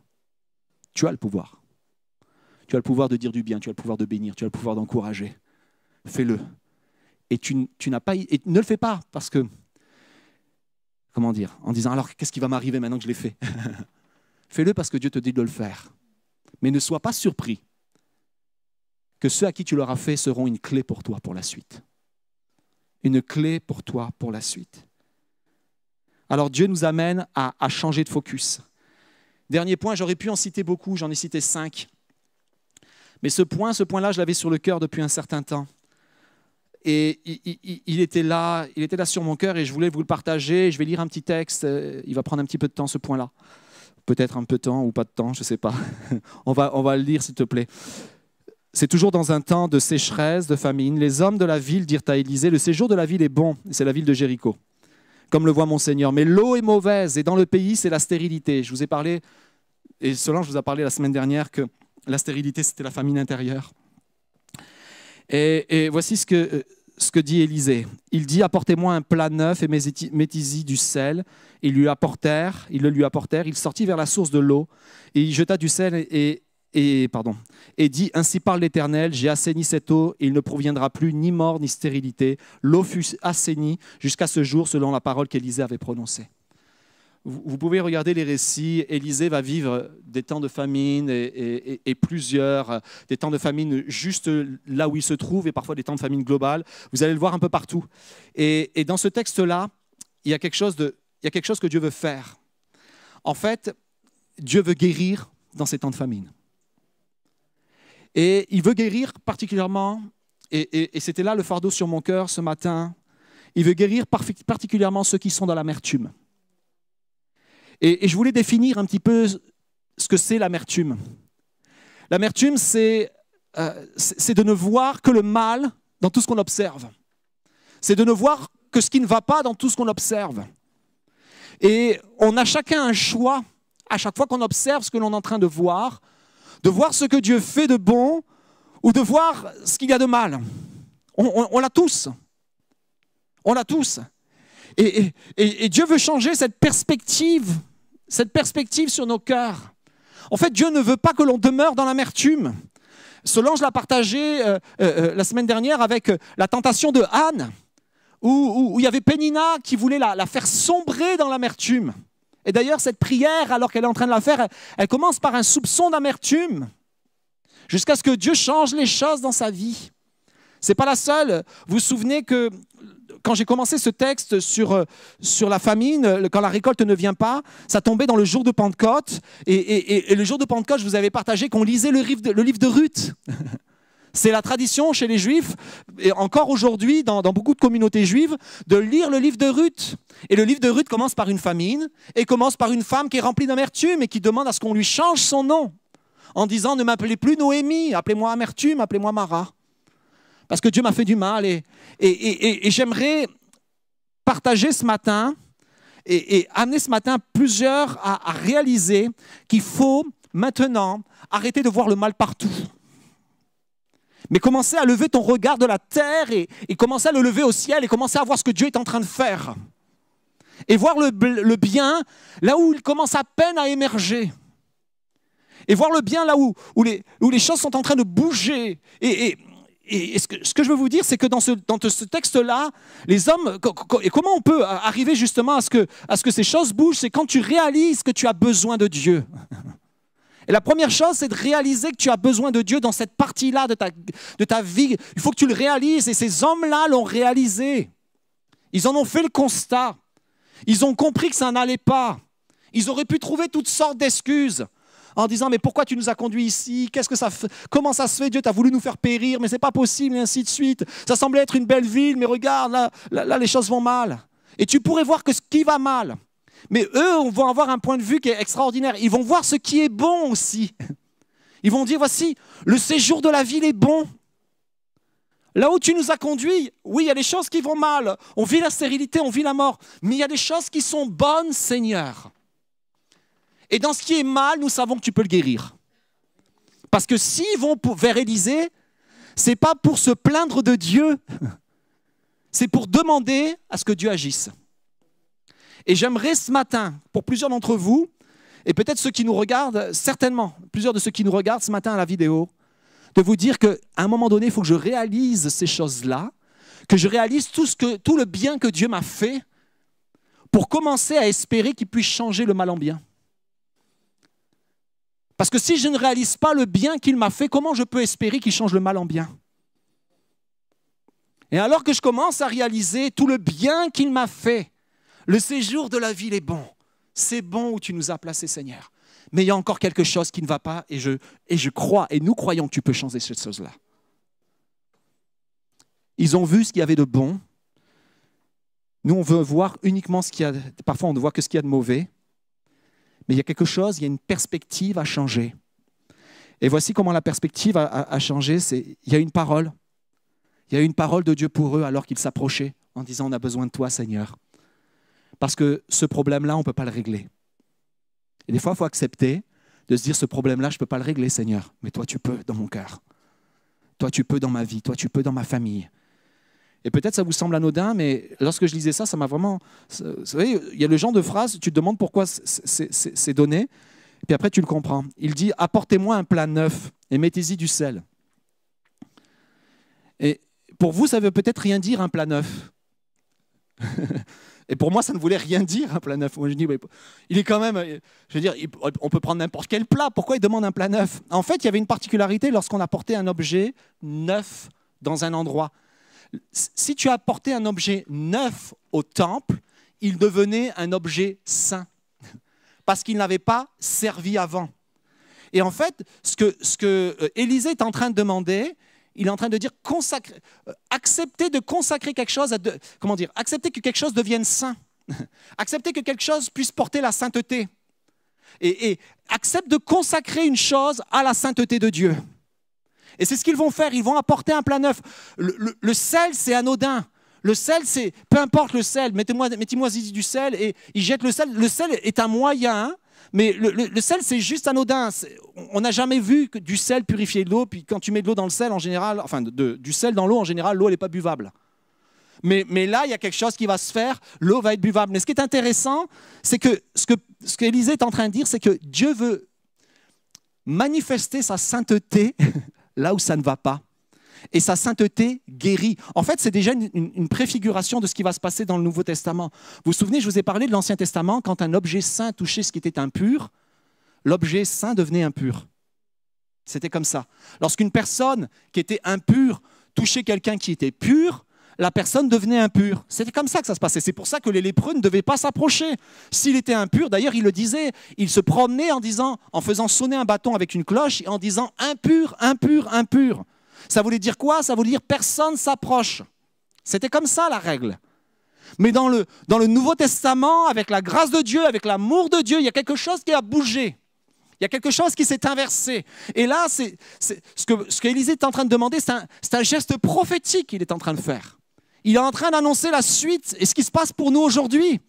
Tu as le pouvoir. Tu as le pouvoir de dire du bien, tu as le pouvoir de bénir, tu as le pouvoir d'encourager. Fais-le. Et tu ne le fais pas parce que, comment dire, en disant alors qu'est-ce qui va m'arriver maintenant que je l'ai fait? Fais-le parce que Dieu te dit de le faire. Mais ne sois pas surpris que ceux à qui tu l'auras fait seront une clé pour toi pour la suite. Une clé pour toi pour la suite. Alors Dieu nous amène à changer de focus. Dernier point, j'aurais pu en citer beaucoup, j'en ai cité 5. Mais ce point-là, je l'avais sur le cœur depuis un certain temps. Et il était là sur mon cœur et je voulais vous le partager. Je vais lire un petit texte. Il va prendre un petit peu de temps, ce point-là. Peut-être un peu de temps ou pas de temps, je ne sais pas. On va le lire, s'il te plaît. C'est toujours dans un temps de sécheresse, de famine. Les hommes de la ville dirent à Élisée, le séjour de la ville est bon. C'est la ville de Jéricho, comme le voit mon Seigneur. Mais l'eau est mauvaise et dans le pays, c'est la stérilité. Je vous ai parlé, et Solange vous a parlé la semaine dernière, que la stérilité, c'était la famine intérieure. Et voici ce que dit Élisée. Il dit, apportez-moi un plat neuf et mettez-y du sel. Ils le lui apportèrent. Il sortit vers la source de l'eau et il jeta du sel et dit, ainsi parle l'Éternel, j'ai assaini cette eau et il ne proviendra plus ni mort ni stérilité. L'eau fut assainie jusqu'à ce jour selon la parole qu'Élisée avait prononcée. Vous pouvez regarder les récits. Élisée va vivre des temps de famine et plusieurs, des temps de famine juste là où il se trouve et parfois des temps de famine globale. Vous allez le voir un peu partout. Et dans ce texte-là, il y a quelque chose que Dieu veut faire. En fait, Dieu veut guérir dans ces temps de famine. Et il veut guérir particulièrement, et c'était là le fardeau sur mon cœur ce matin, il veut guérir particulièrement ceux qui sont dans l'amertume. Et je voulais définir un petit peu ce que c'est l'amertume. L'amertume, c'est de ne voir que le mal dans tout ce qu'on observe. C'est de ne voir que ce qui ne va pas dans tout ce qu'on observe. Et on a chacun un choix, à chaque fois qu'on observe ce que l'on est en train de voir ce que Dieu fait de bon ou de voir ce qu'il y a de mal. On l'a tous. On l'a tous. Et Dieu veut changer cette perspective sur nos cœurs. En fait, Dieu ne veut pas que l'on demeure dans l'amertume. Solange l'a partagé la semaine dernière avec la tentation de Anne, où il y avait Pénina qui voulait la faire sombrer dans l'amertume. Et d'ailleurs, cette prière, alors qu'elle est en train de la faire, elle commence par un soupçon d'amertume, jusqu'à ce que Dieu change les choses dans sa vie. Ce n'est pas la seule. Vous vous souvenez que quand j'ai commencé ce texte sur la famine, quand la récolte ne vient pas, ça tombait dans le jour de Pentecôte. Et le jour de Pentecôte, je vous avais partagé qu'on lisait le livre de Ruth. C'est la tradition chez les Juifs, et encore aujourd'hui, dans beaucoup de communautés juives, de lire le livre de Ruth. Et le livre de Ruth commence par une famine, et commence par une femme qui est remplie d'amertume, et qui demande à ce qu'on lui change son nom, en disant « Ne m'appelez plus Noémie, appelez-moi Amertume, appelez-moi Mara. Parce que Dieu m'a fait du mal. » Et j'aimerais partager ce matin, et amener ce matin plusieurs à réaliser qu'il faut maintenant arrêter de voir le mal partout. Mais commencer à lever ton regard de la terre et commencer à le lever au ciel et commencer à voir ce que Dieu est en train de faire. Et voir le bien là où il commence à peine à émerger. Et voir le bien là où les choses sont en train de bouger. Et ce que je veux vous dire, c'est que dans ce texte-là, les hommes, et comment on peut arriver justement à ce que ces choses bougent, c'est quand tu réalises que tu as besoin de Dieu. Et la première chose, c'est de réaliser que tu as besoin de Dieu dans cette partie-là de ta vie. Il faut que tu le réalises. Et ces hommes-là l'ont réalisé. Ils en ont fait le constat. Ils ont compris que ça n'allait pas. Ils auraient pu trouver toutes sortes d'excuses en disant « Mais pourquoi tu nous as conduits ici? Qu'est-ce que ça fait? Comment ça se fait? Dieu, tu as voulu nous faire périr, mais ce n'est pas possible, et ainsi de suite. Ça semblait être une belle ville, mais regarde, là, les choses vont mal. » Et tu pourrais voir que ce qui va mal. Mais eux vont avoir un point de vue qui est extraordinaire. Ils vont voir ce qui est bon aussi. Ils vont dire, voici, le séjour de la ville est bon. Là où tu nous as conduits, oui, il y a des choses qui vont mal. On vit la stérilité, on vit la mort. Mais il y a des choses qui sont bonnes, Seigneur. Et dans ce qui est mal, nous savons que tu peux le guérir. Parce que s'ils vont vers Élisée, ce n'est pas pour se plaindre de Dieu. C'est pour demander à ce que Dieu agisse. Et j'aimerais ce matin, pour plusieurs d'entre vous, et peut-être ceux qui nous regardent, certainement, plusieurs de ceux qui nous regardent ce matin à la vidéo, de vous dire qu'à un moment donné, il faut que je réalise ces choses-là, que je réalise tout le bien que Dieu m'a fait, pour commencer à espérer qu'il puisse changer le mal en bien. Parce que si je ne réalise pas le bien qu'il m'a fait, comment je peux espérer qu'il change le mal en bien ? Et alors que je commence à réaliser tout le bien qu'il m'a fait, le séjour de la ville est bon. C'est bon où tu nous as placés, Seigneur. Mais il y a encore quelque chose qui ne va pas et je crois, et nous croyons que tu peux changer cette chose-là. Ils ont vu ce qu'il y avait de bon. Nous, on veut voir uniquement ce qu'il y a. Parfois, on ne voit que ce qu'il y a de mauvais. Mais il y a quelque chose, il y a une perspective à changer. Et voici comment la perspective a changé. Il y a une parole. Il y a une parole de Dieu pour eux alors qu'ils s'approchaient en disant « On a besoin de toi, Seigneur ». Parce que ce problème-là, on ne peut pas le régler. Et des fois, il faut accepter de se dire, ce problème-là, je ne peux pas le régler, Seigneur. Mais toi, tu peux dans mon cœur. Toi, tu peux dans ma vie. Toi, tu peux dans ma famille. Et peut-être ça vous semble anodin, mais lorsque je lisais ça, ça m'a vraiment... Vous savez, il y a le genre de phrase, tu te demandes pourquoi c'est donné, et puis après, tu le comprends. Il dit, apportez-moi un plat neuf et mettez-y du sel. Et pour vous, ça ne veut peut-être rien dire, un plat neuf. Et pour moi, ça ne voulait rien dire, un plat neuf. Moi, je dis, il est quand même, je veux dire, on peut prendre n'importe quel plat. Pourquoi il demande un plat neuf? En fait, il y avait une particularité lorsqu'on apportait un objet neuf dans un endroit. Si tu apportais un objet neuf au temple, il devenait un objet saint, parce qu'il n'avait pas servi avant. Et en fait, ce que Élisée est en train de demander, il est en train de dire consacrer, accepter de consacrer quelque chose, comment dire, accepter que quelque chose devienne saint, accepter que quelque chose puisse porter la sainteté, et accepte de consacrer une chose à la sainteté de Dieu. Et c'est ce qu'ils vont faire, ils vont apporter un plat neuf. Le sel, c'est anodin. Le sel, c'est peu importe le sel, mettez-moi-y du sel et ils jettent le sel. Le sel est un moyen. Mais le sel, c'est juste anodin. On n'a jamais vu que du sel purifier de l'eau. Puis quand tu mets de l'eau dans le sel, en général, enfin du sel dans l'eau, en général, l'eau n'est pas buvable. Mais là, il y a quelque chose qui va se faire. L'eau va être buvable. Mais ce qui est intéressant, c'est que ce que Élisée est en train de dire, c'est que Dieu veut manifester sa sainteté là où ça ne va pas. Et sa sainteté guérit. En fait, c'est déjà une préfiguration de ce qui va se passer dans le Nouveau Testament. Vous vous souvenez, je vous ai parlé de l'Ancien Testament, quand un objet saint touchait ce qui était impur, l'objet saint devenait impur. C'était comme ça. Lorsqu'une personne qui était impure touchait quelqu'un qui était pur, la personne devenait impure. C'était comme ça que ça se passait. C'est pour ça que les lépreux ne devaient pas s'approcher. S'il était impur, d'ailleurs, il le disait, il se promenait en faisant sonner un bâton avec une cloche et en disant « impur, impur, impur ». Ça voulait dire quoi? Ça voulait dire personne s'approche. C'était comme ça la règle. Mais dans le Nouveau Testament, avec la grâce de Dieu, avec l'amour de Dieu, il y a quelque chose qui a bougé. Il y a quelque chose qui s'est inversé. Et là, ce qu'Élisée est en train de demander, c'est un geste prophétique qu'il est en train de faire. Il est en train d'annoncer la suite et ce qui se passe pour nous aujourd'hui.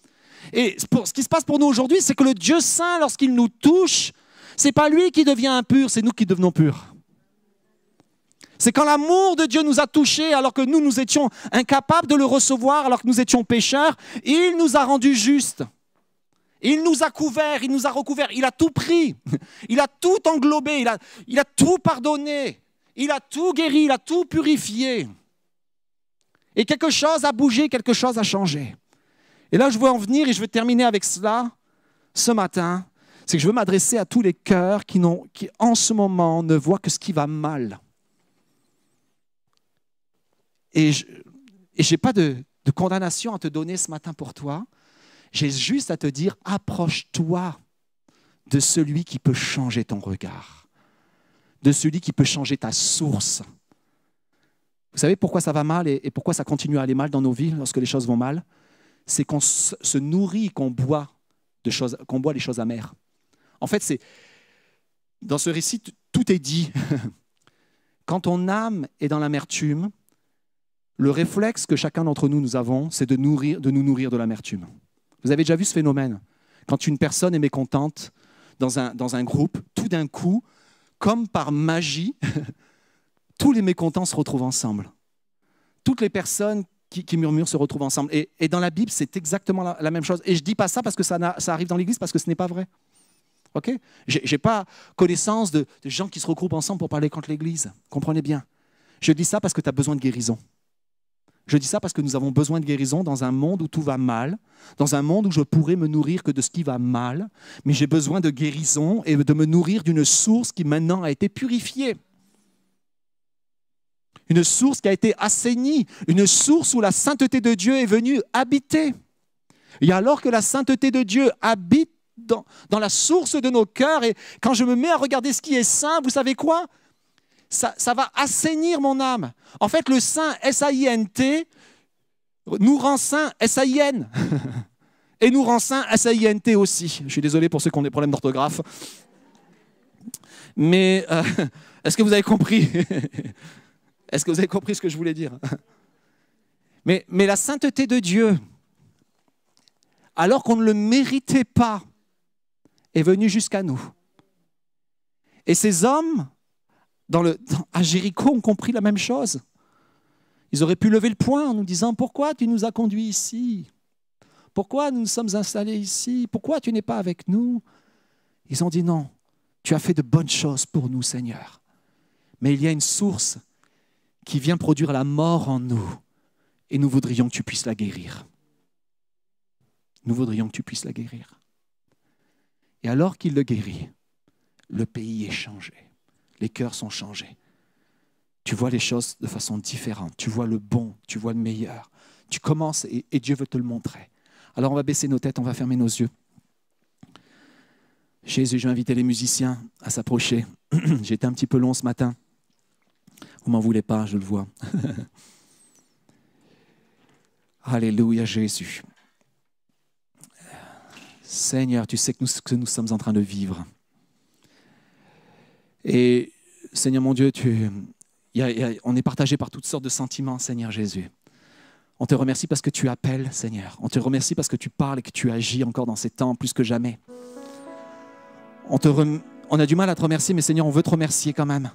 Et ce qui se passe pour nous aujourd'hui, c'est que le Dieu Saint, lorsqu'il nous touche, ce n'est pas lui qui devient impur, c'est nous qui devenons purs. C'est quand l'amour de Dieu nous a touchés, alors que nous, nous étions incapables de le recevoir, alors que nous étions pécheurs, il nous a rendus justes. Il nous a couverts, il nous a recouverts, il a tout pris, il a tout englobé, il a tout pardonné, il a tout guéri, il a tout purifié. Et quelque chose a bougé, quelque chose a changé. Et là, je veux en venir et je veux terminer avec cela ce matin, c'est que je veux m'adresser à tous les cœurs qui en ce moment ne voient que ce qui va mal. Et je n'ai pas de condamnation à te donner ce matin pour toi. J'ai juste à te dire, approche-toi de celui qui peut changer ton regard, de celui qui peut changer ta source. Vous savez pourquoi ça va mal et pourquoi ça continue à aller mal dans nos vies lorsque les choses vont mal? C'est qu'on se nourrit, qu'on boit les choses amères. En fait, dans ce récit, tout est dit. Quand ton âme est dans l'amertume, le réflexe que chacun d'entre nous, avons, c'est de nous nourrir de l'amertume. Vous avez déjà vu ce phénomène? Quand une personne est mécontente dans un groupe, tout d'un coup, comme par magie, tous les mécontents se retrouvent ensemble. Toutes les personnes qui murmurent se retrouvent ensemble. Et dans la Bible, c'est exactement la même chose. Et je ne dis pas ça parce que ça arrive dans l'Église, parce que ce n'est pas vrai. Okay? Je n'ai pas connaissance de gens qui se regroupent ensemble pour parler contre l'Église. Comprenez bien. Je dis ça parce que tu as besoin de guérison. Je dis ça parce que nous avons besoin de guérison dans un monde où tout va mal, dans un monde où je pourrais me nourrir que de ce qui va mal, mais j'ai besoin de guérison et de me nourrir d'une source qui maintenant a été purifiée. Une source qui a été assainie, une source où la sainteté de Dieu est venue habiter. Et alors que la sainteté de Dieu habite dans la source de nos cœurs, et quand je me mets à regarder ce qui est saint, vous savez quoi ? Ça va assainir mon âme. En fait, le saint, S-A-I-N-T, nous rend saint, S-A-I-N. Et nous rend saint, S-A-I-N-T aussi. Je suis désolé pour ceux qui ont des problèmes d'orthographe. Mais est-ce que vous avez compris? Est-ce que vous avez compris ce que je voulais dire? Mais la sainteté de Dieu, alors qu'on ne le méritait pas, est venue jusqu'à nous. Et ces hommes... à Jéricho, ont compris la même chose. Ils auraient pu lever le poing en nous disant « Pourquoi tu nous as conduits ici? Pourquoi nous nous sommes installés ici? Pourquoi tu n'es pas avec nous ?» Ils ont dit « Non, tu as fait de bonnes choses pour nous, Seigneur. Mais il y a une source qui vient produire la mort en nous et nous voudrions que tu puisses la guérir. Nous voudrions que tu puisses la guérir. » Et alors qu'il le guérit, le pays est changé. Les cœurs sont changés. Tu vois les choses de façon différente. Tu vois le bon, tu vois le meilleur. Tu commences et Dieu veut te le montrer. Alors on va baisser nos têtes, on va fermer nos yeux. Jésus, je vais inviter les musiciens à s'approcher. J'ai été un petit peu long ce matin. Vous m'en voulez pas, je le vois. Alléluia Jésus. Seigneur, tu sais que nous sommes en train de vivre. Et Seigneur mon Dieu, on est partagé par toutes sortes de sentiments, Seigneur Jésus. On te remercie parce que tu appelles, Seigneur. On te remercie parce que tu parles et que tu agis encore dans ces temps, plus que jamais. On a du mal à te remercier, mais Seigneur, on veut te remercier quand même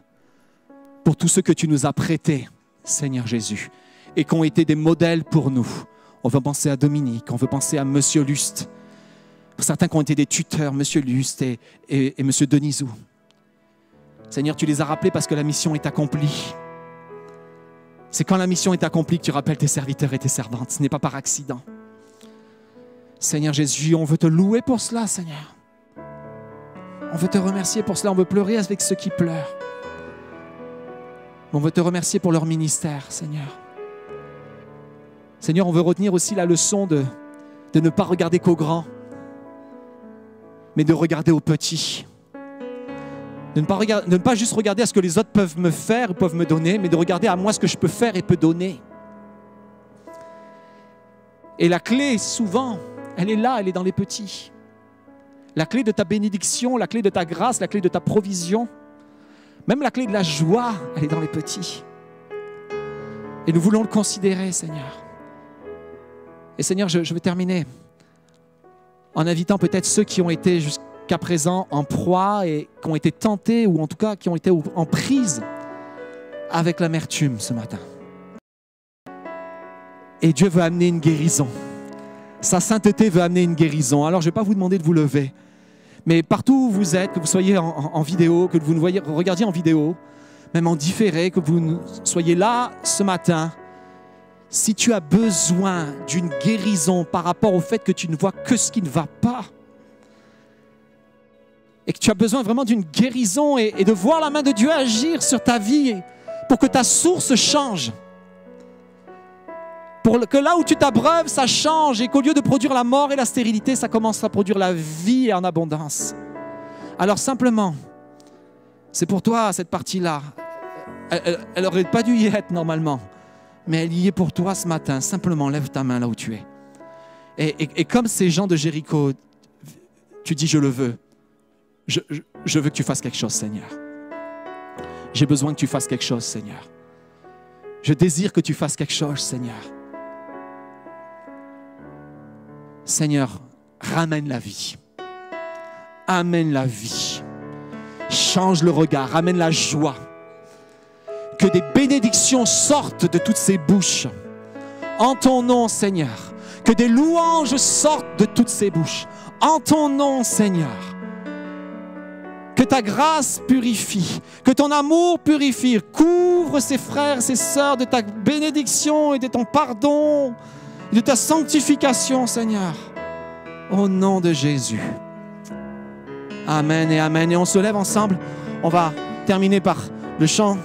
pour tout ce que tu nous as prêté, Seigneur Jésus, et qui ont été des modèles pour nous. On veut penser à Dominique, on veut penser à Monsieur Luste, certains qui ont été des tuteurs, Monsieur Luste et Monsieur Denizou. Seigneur, tu les as rappelés parce que la mission est accomplie. C'est quand la mission est accomplie que tu rappelles tes serviteurs et tes servantes. Ce n'est pas par accident. Seigneur Jésus, on veut te louer pour cela, Seigneur. On veut te remercier pour cela. On veut pleurer avec ceux qui pleurent. On veut te remercier pour leur ministère, Seigneur. Seigneur, on veut retenir aussi la leçon de ne pas regarder qu'aux grands, mais de regarder aux petits. de ne pas juste regarder à ce que les autres peuvent me faire, peuvent me donner, mais de regarder à moi ce que je peux faire et peux donner. Et la clé, souvent, elle est là, elle est dans les petits. La clé de ta bénédiction, la clé de ta grâce, la clé de ta provision, même la clé de la joie, elle est dans les petits. Et nous voulons le considérer, Seigneur. Et Seigneur, je vais terminer en invitant peut-être ceux qui ont été jusqu'à présent en proie et qui ont été tentés, ou en tout cas qui ont été en prise avec l'amertume ce matin. Et Dieu veut amener une guérison. Sa sainteté veut amener une guérison. Alors, je ne vais pas vous demander de vous lever. Mais partout où vous êtes, que vous soyez en vidéo, que vous nous regardiez en vidéo, même en différé, que vous soyez là ce matin, si tu as besoin d'une guérison par rapport au fait que tu ne vois que ce qui ne va pas, et que tu as besoin vraiment d'une guérison et de voir la main de Dieu agir sur ta vie pour que ta source change, pour que là où tu t'abreuves, ça change et qu'au lieu de produire la mort et la stérilité, ça commence à produire la vie en abondance. Alors simplement, c'est pour toi cette partie-là. Elle n'aurait pas dû y être normalement, mais elle y est pour toi ce matin. Simplement, lève ta main là où tu es. Et comme ces gens de Jéricho, tu dis « je le veux ». Je veux que tu fasses quelque chose, Seigneur. J'ai besoin que tu fasses quelque chose, Seigneur. Je désire que tu fasses quelque chose, Seigneur. Seigneur, ramène la vie. Amène la vie. Change le regard, amène la joie. Que des bénédictions sortent de toutes ces bouches. En ton nom, Seigneur. Que des louanges sortent de toutes ces bouches. En ton nom, Seigneur. Que ta grâce purifie. Que ton amour purifie. Couvre ses frères, ses sœurs de ta bénédiction et de ton pardon. De ta sanctification, Seigneur, au nom de Jésus. Amen et amen. Et on se lève ensemble. On va terminer par le chant.